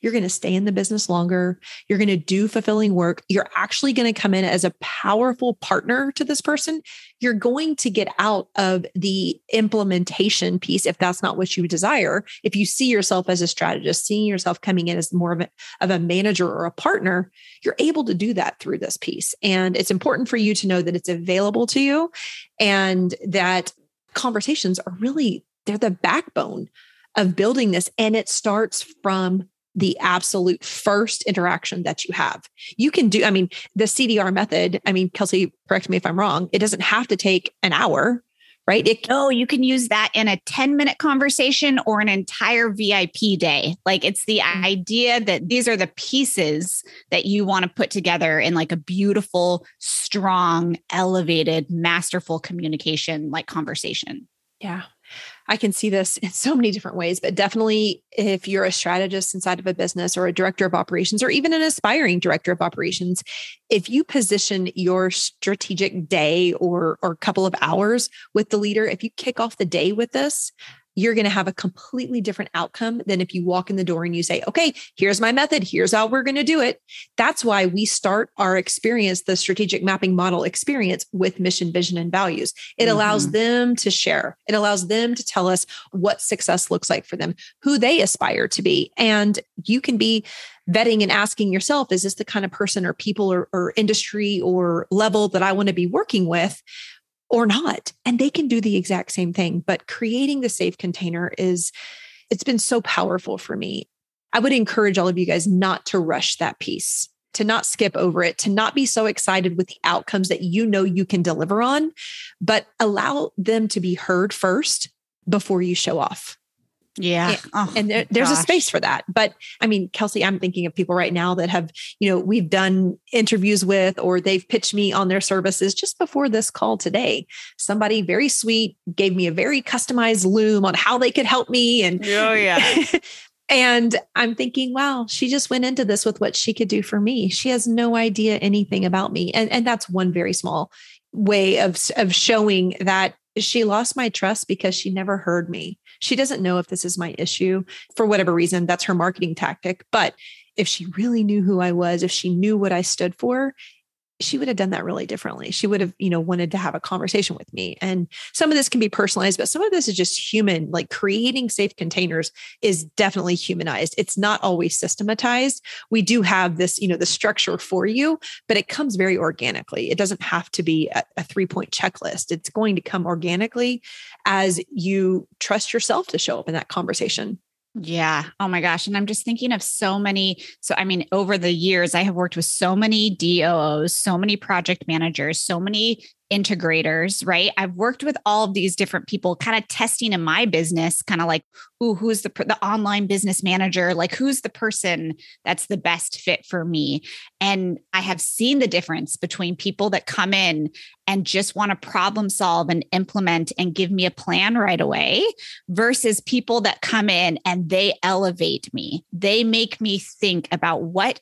you're going to stay in the business longer. You're going to do fulfilling work. You're actually going to come in as a powerful partner to this person. You're going to get out of the implementation piece if that's not what you desire. If you see yourself as a strategist, seeing yourself coming in as more of a manager or a partner, you're able to do that through this piece. And it's important for you to know that it's available to you, and that conversations are really, they're the backbone of building this. And it starts from the absolute first interaction that you have. You can do, I mean, the CDR method, I mean, Kelsey, correct me if I'm wrong, it doesn't have to take an hour, right? No, you can use that in a 10-minute conversation or an entire VIP day. Like, it's the idea that these are the pieces that you want to put together in like a beautiful, strong, elevated, masterful communication, like conversation. Yeah. I can see this in so many different ways, but definitely if you're a strategist inside of a business or a director of operations, or even an aspiring director of operations, if you position your strategic day or couple of hours with the leader, if you kick off the day with this, you're going to have a completely different outcome than if you walk in the door and you say, okay, here's my method. Here's how we're going to do it. That's why we start our experience, the strategic mapping model experience, with mission, vision, and values. It allows them to share. It allows them to tell us what success looks like for them, who they aspire to be. And you can be vetting and asking yourself, is this the kind of person or people or industry or level that I want to be working with? Or not. And they can do the exact same thing. But creating the safe container it's been so powerful for me. I would encourage all of you guys not to rush that piece, to not skip over it, to not be so excited with the outcomes that you know you can deliver on, but allow them to be heard first before you show off. Yeah. And there's a space for that. But I mean, Kelsey, I'm thinking of people right now that have, you know, we've done interviews with, or they've pitched me on their services just before this call today. Somebody very sweet gave me a very customized loom on how they could help me. And oh yeah. And I'm thinking, wow, she just went into this with what she could do for me. She has no idea anything about me. And that's one very small way of showing that she lost my trust because she never heard me. She doesn't know if this is my issue for whatever reason. That's her marketing tactic. But if she really knew who I was, if she knew what I stood for, she would have done that really differently. She would have, you know, wanted to have a conversation with me. And some of this can be personalized, but some of this is just human. Like, creating safe containers is definitely humanized. It's not always systematized. We do have this, you know, the structure for you, but it comes very organically. It doesn't have to be a 3-point checklist. It's going to come organically as you trust yourself to show up in that conversation. Yeah. Oh my gosh. And I'm just thinking of so many. So, I mean, over the years, I have worked with so many DOOs, so many project managers, so many integrators, right? I've worked with all of these different people kind of testing in my business, kind of like, who's the online business manager? Like, who's the person that's the best fit for me? And I have seen the difference between people that come in and just want to problem solve and implement and give me a plan right away, versus people that come in and they elevate me. They make me think about what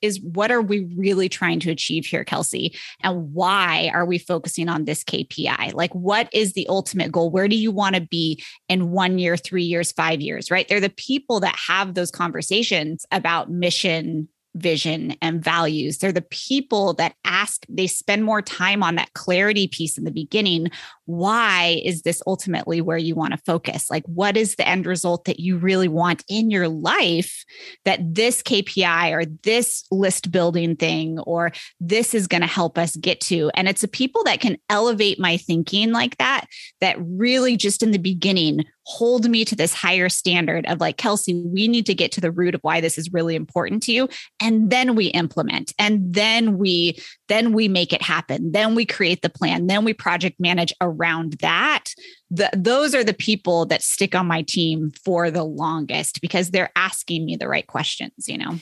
are we really trying to achieve here, Kelsey? And why are we focusing on this KPI? Like, what is the ultimate goal? Where do you want to be in 1 year, 3 years, 5 years, right? They're the people that have those conversations about mission, vision, and values. They're the people that ask, they spend more time on that clarity piece in the beginning. why is this ultimately where you want to focus? Like, what is the end result that you really want in your life, that this KPI or this list building thing, or this is going to help us get to? And it's the people that can elevate my thinking like that, that really just in the beginning hold me to this higher standard of like, Kelsey, we need to get to the root of why this is really important to you. And then we implement, and then we make it happen. Then we create the plan. Then we project manage around that. Those are the people that stick on my team for the longest because they're asking me the right questions, you know?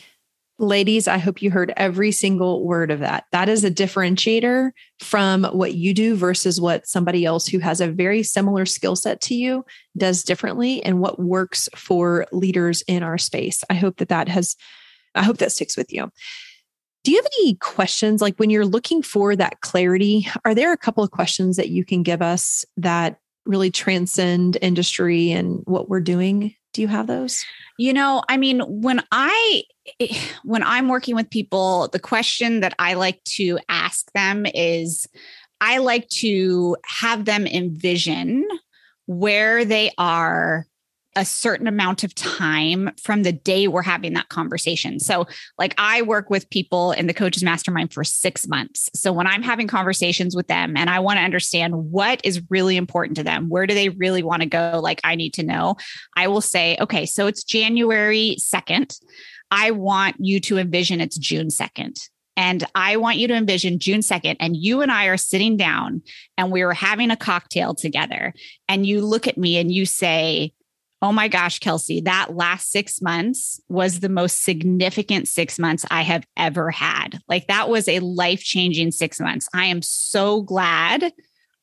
Ladies, I hope you heard every single word of that. That is a differentiator from what you do versus what somebody else who has a very similar skill set to you does differently, and what works for leaders in our space. I hope that sticks with you. Do you have any questions? Like, when you're looking for that clarity, are there a couple of questions that you can give us that really transcend industry and what we're doing? Do you have those? You know, I mean, when I'm working with people, the question that I like to ask them is, I like to have them envision where they are a certain amount of time from the day we're having that conversation. So like, I work with people in the Coaches Mastermind for 6 months. So when I'm having conversations with them and I want to understand what is really important to them, where do they really want to go? Like, I need to know, I will say, okay, so it's January 2nd. I want you to envision it's June 2nd. And I want you to envision June 2nd, and you and I are sitting down and we were having a cocktail together, and you look at me and you say, oh my gosh, Kelsey, that last 6 months was the most significant 6 months I have ever had. Like, that was a life-changing 6 months. I am so glad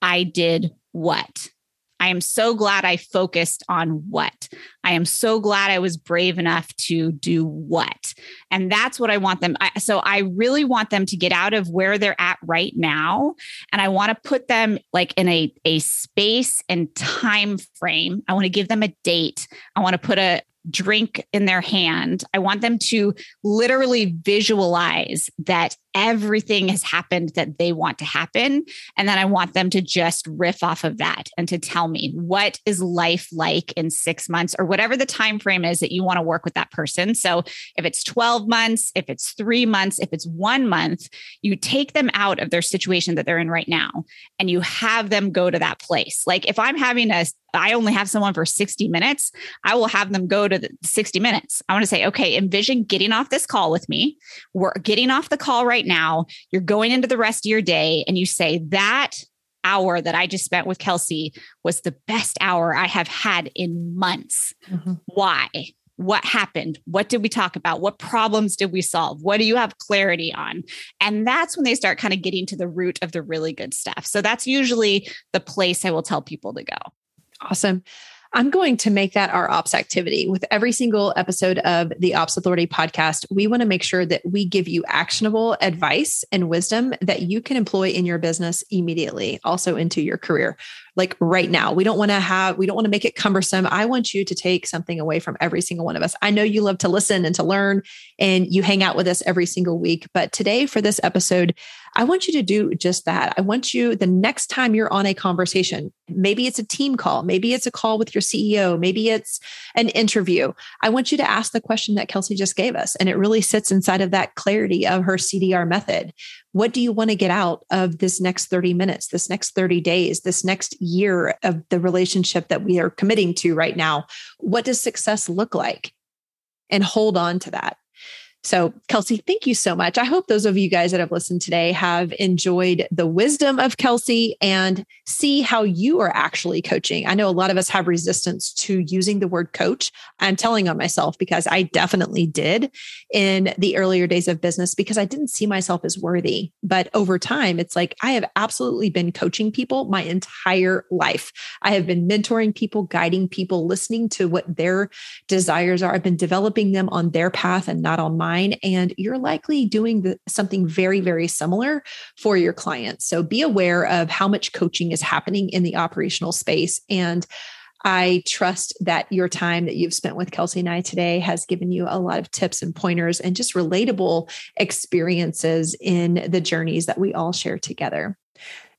I did what? I am so glad I focused on what? I am so glad I was brave enough to do what? And that's what I want them. So I really want them to get out of where they're at right now. And I want to put them like in a space and time frame. I want to give them a date. I want to put a drink in their hand. I want them to literally visualize that everything has happened that they want to happen. And then I want them to just riff off of that and to tell me, what is life like in 6 months, or whatever the time frame is that you want to work with that person. So if it's 12 months, if it's 3 months, if it's 1 month, you take them out of their situation that they're in right now and you have them go to that place. Like, if I only have someone for 60 minutes, I will have them go to the 60 minutes. I want to say, okay, envision getting off this call with me. We're getting off the call right now. You're going into the rest of your day, and you say, that hour that I just spent with Kelsey was the best hour I have had in months. Mm-hmm. Why? What happened? What did we talk about? What problems did we solve? What do you have clarity on? And that's when they start kind of getting to the root of the really good stuff. So that's usually the place I will tell people to go. Awesome. I'm going to make that our ops activity. With every single episode of the Ops Authority podcast, we want to make sure that we give you actionable advice and wisdom that you can employ in your business immediately, also into your career. Like, right now, we don't want to make it cumbersome. I want you to take something away from every single one of us. I know you love to listen and to learn, and you hang out with us every single week. But today, for this episode, I want you to do just that. I want you, the next time you're on a conversation, maybe it's a team call, maybe it's a call with your CEO, maybe it's an interview, I want you to ask the question that Kelsey just gave us. And it really sits inside of that clarity of her CDR method. What do you want to get out of this next 30 minutes, this next 30 days, this next year of the relationship that we are committing to right now? What does success look like? And hold on to that. So, Kelsey, thank you so much. I hope those of you guys that have listened today have enjoyed the wisdom of Kelsey and see how you are actually coaching. I know a lot of us have resistance to using the word coach. I'm telling on myself because I definitely did in the earlier days of business because I didn't see myself as worthy. But over time, it's like, I have absolutely been coaching people my entire life. I have been mentoring people, guiding people, listening to what their desires are. I've been developing them on their path and not on mine. And you're likely doing something very, very similar for your clients. So be aware of how much coaching is happening in the operational space. And I trust that your time that you've spent with Kelsey and I today has given you a lot of tips and pointers and just relatable experiences in the journeys that we all share together.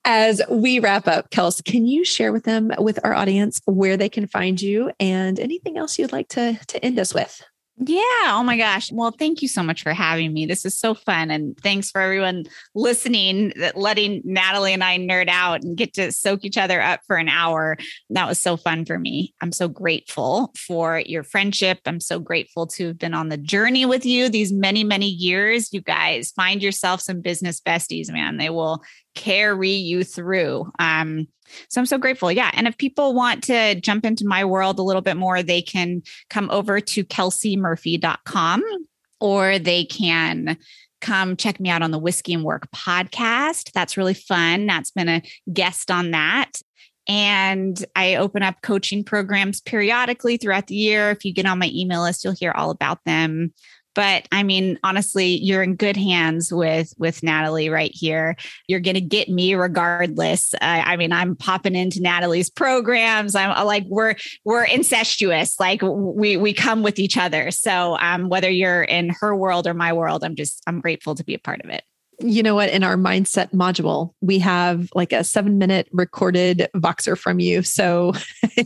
As we wrap up, Kelsey, can you share with them, with our audience, where they can find you and anything else you'd like to end us with? Yeah. Oh my gosh. Well, thank you so much for having me. This is so fun. And thanks for everyone listening, letting Natalie and I nerd out and get to soak each other up for an hour. That was so fun for me. I'm so grateful for your friendship. I'm so grateful to have been on the journey with you these many, many years. You guys find yourself some business besties, man. They will carry you through. So I'm so grateful. Yeah. And if people want to jump into my world a little bit more, they can come over to KelseyMurphy.com, or they can come check me out on the Whiskey and Work podcast. That's really fun. Nat's been a guest on that. And I open up coaching programs periodically throughout the year. If you get on my email list, you'll hear all about them. But I mean, honestly, you're in good hands with Natalie right here. You're going to get me regardless. I mean, I'm popping into Natalie's programs. I'm like, we're incestuous. Like we come with each other. So whether you're in her world or my world, I'm grateful to be a part of it. You know what? In our mindset module, we have like a 7-minute recorded Voxer from you. So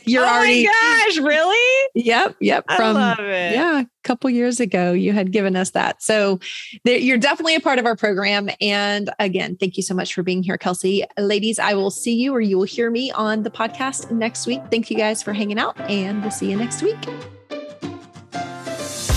you're already. Oh my gosh, really? Yep. I love it. Yeah. A couple years ago, you had given us that. So you're definitely a part of our program. And again, thank you so much for being here, Kelsey. Ladies, I will see you, or you will hear me on the podcast next week. Thank you guys for hanging out, and we'll see you next week.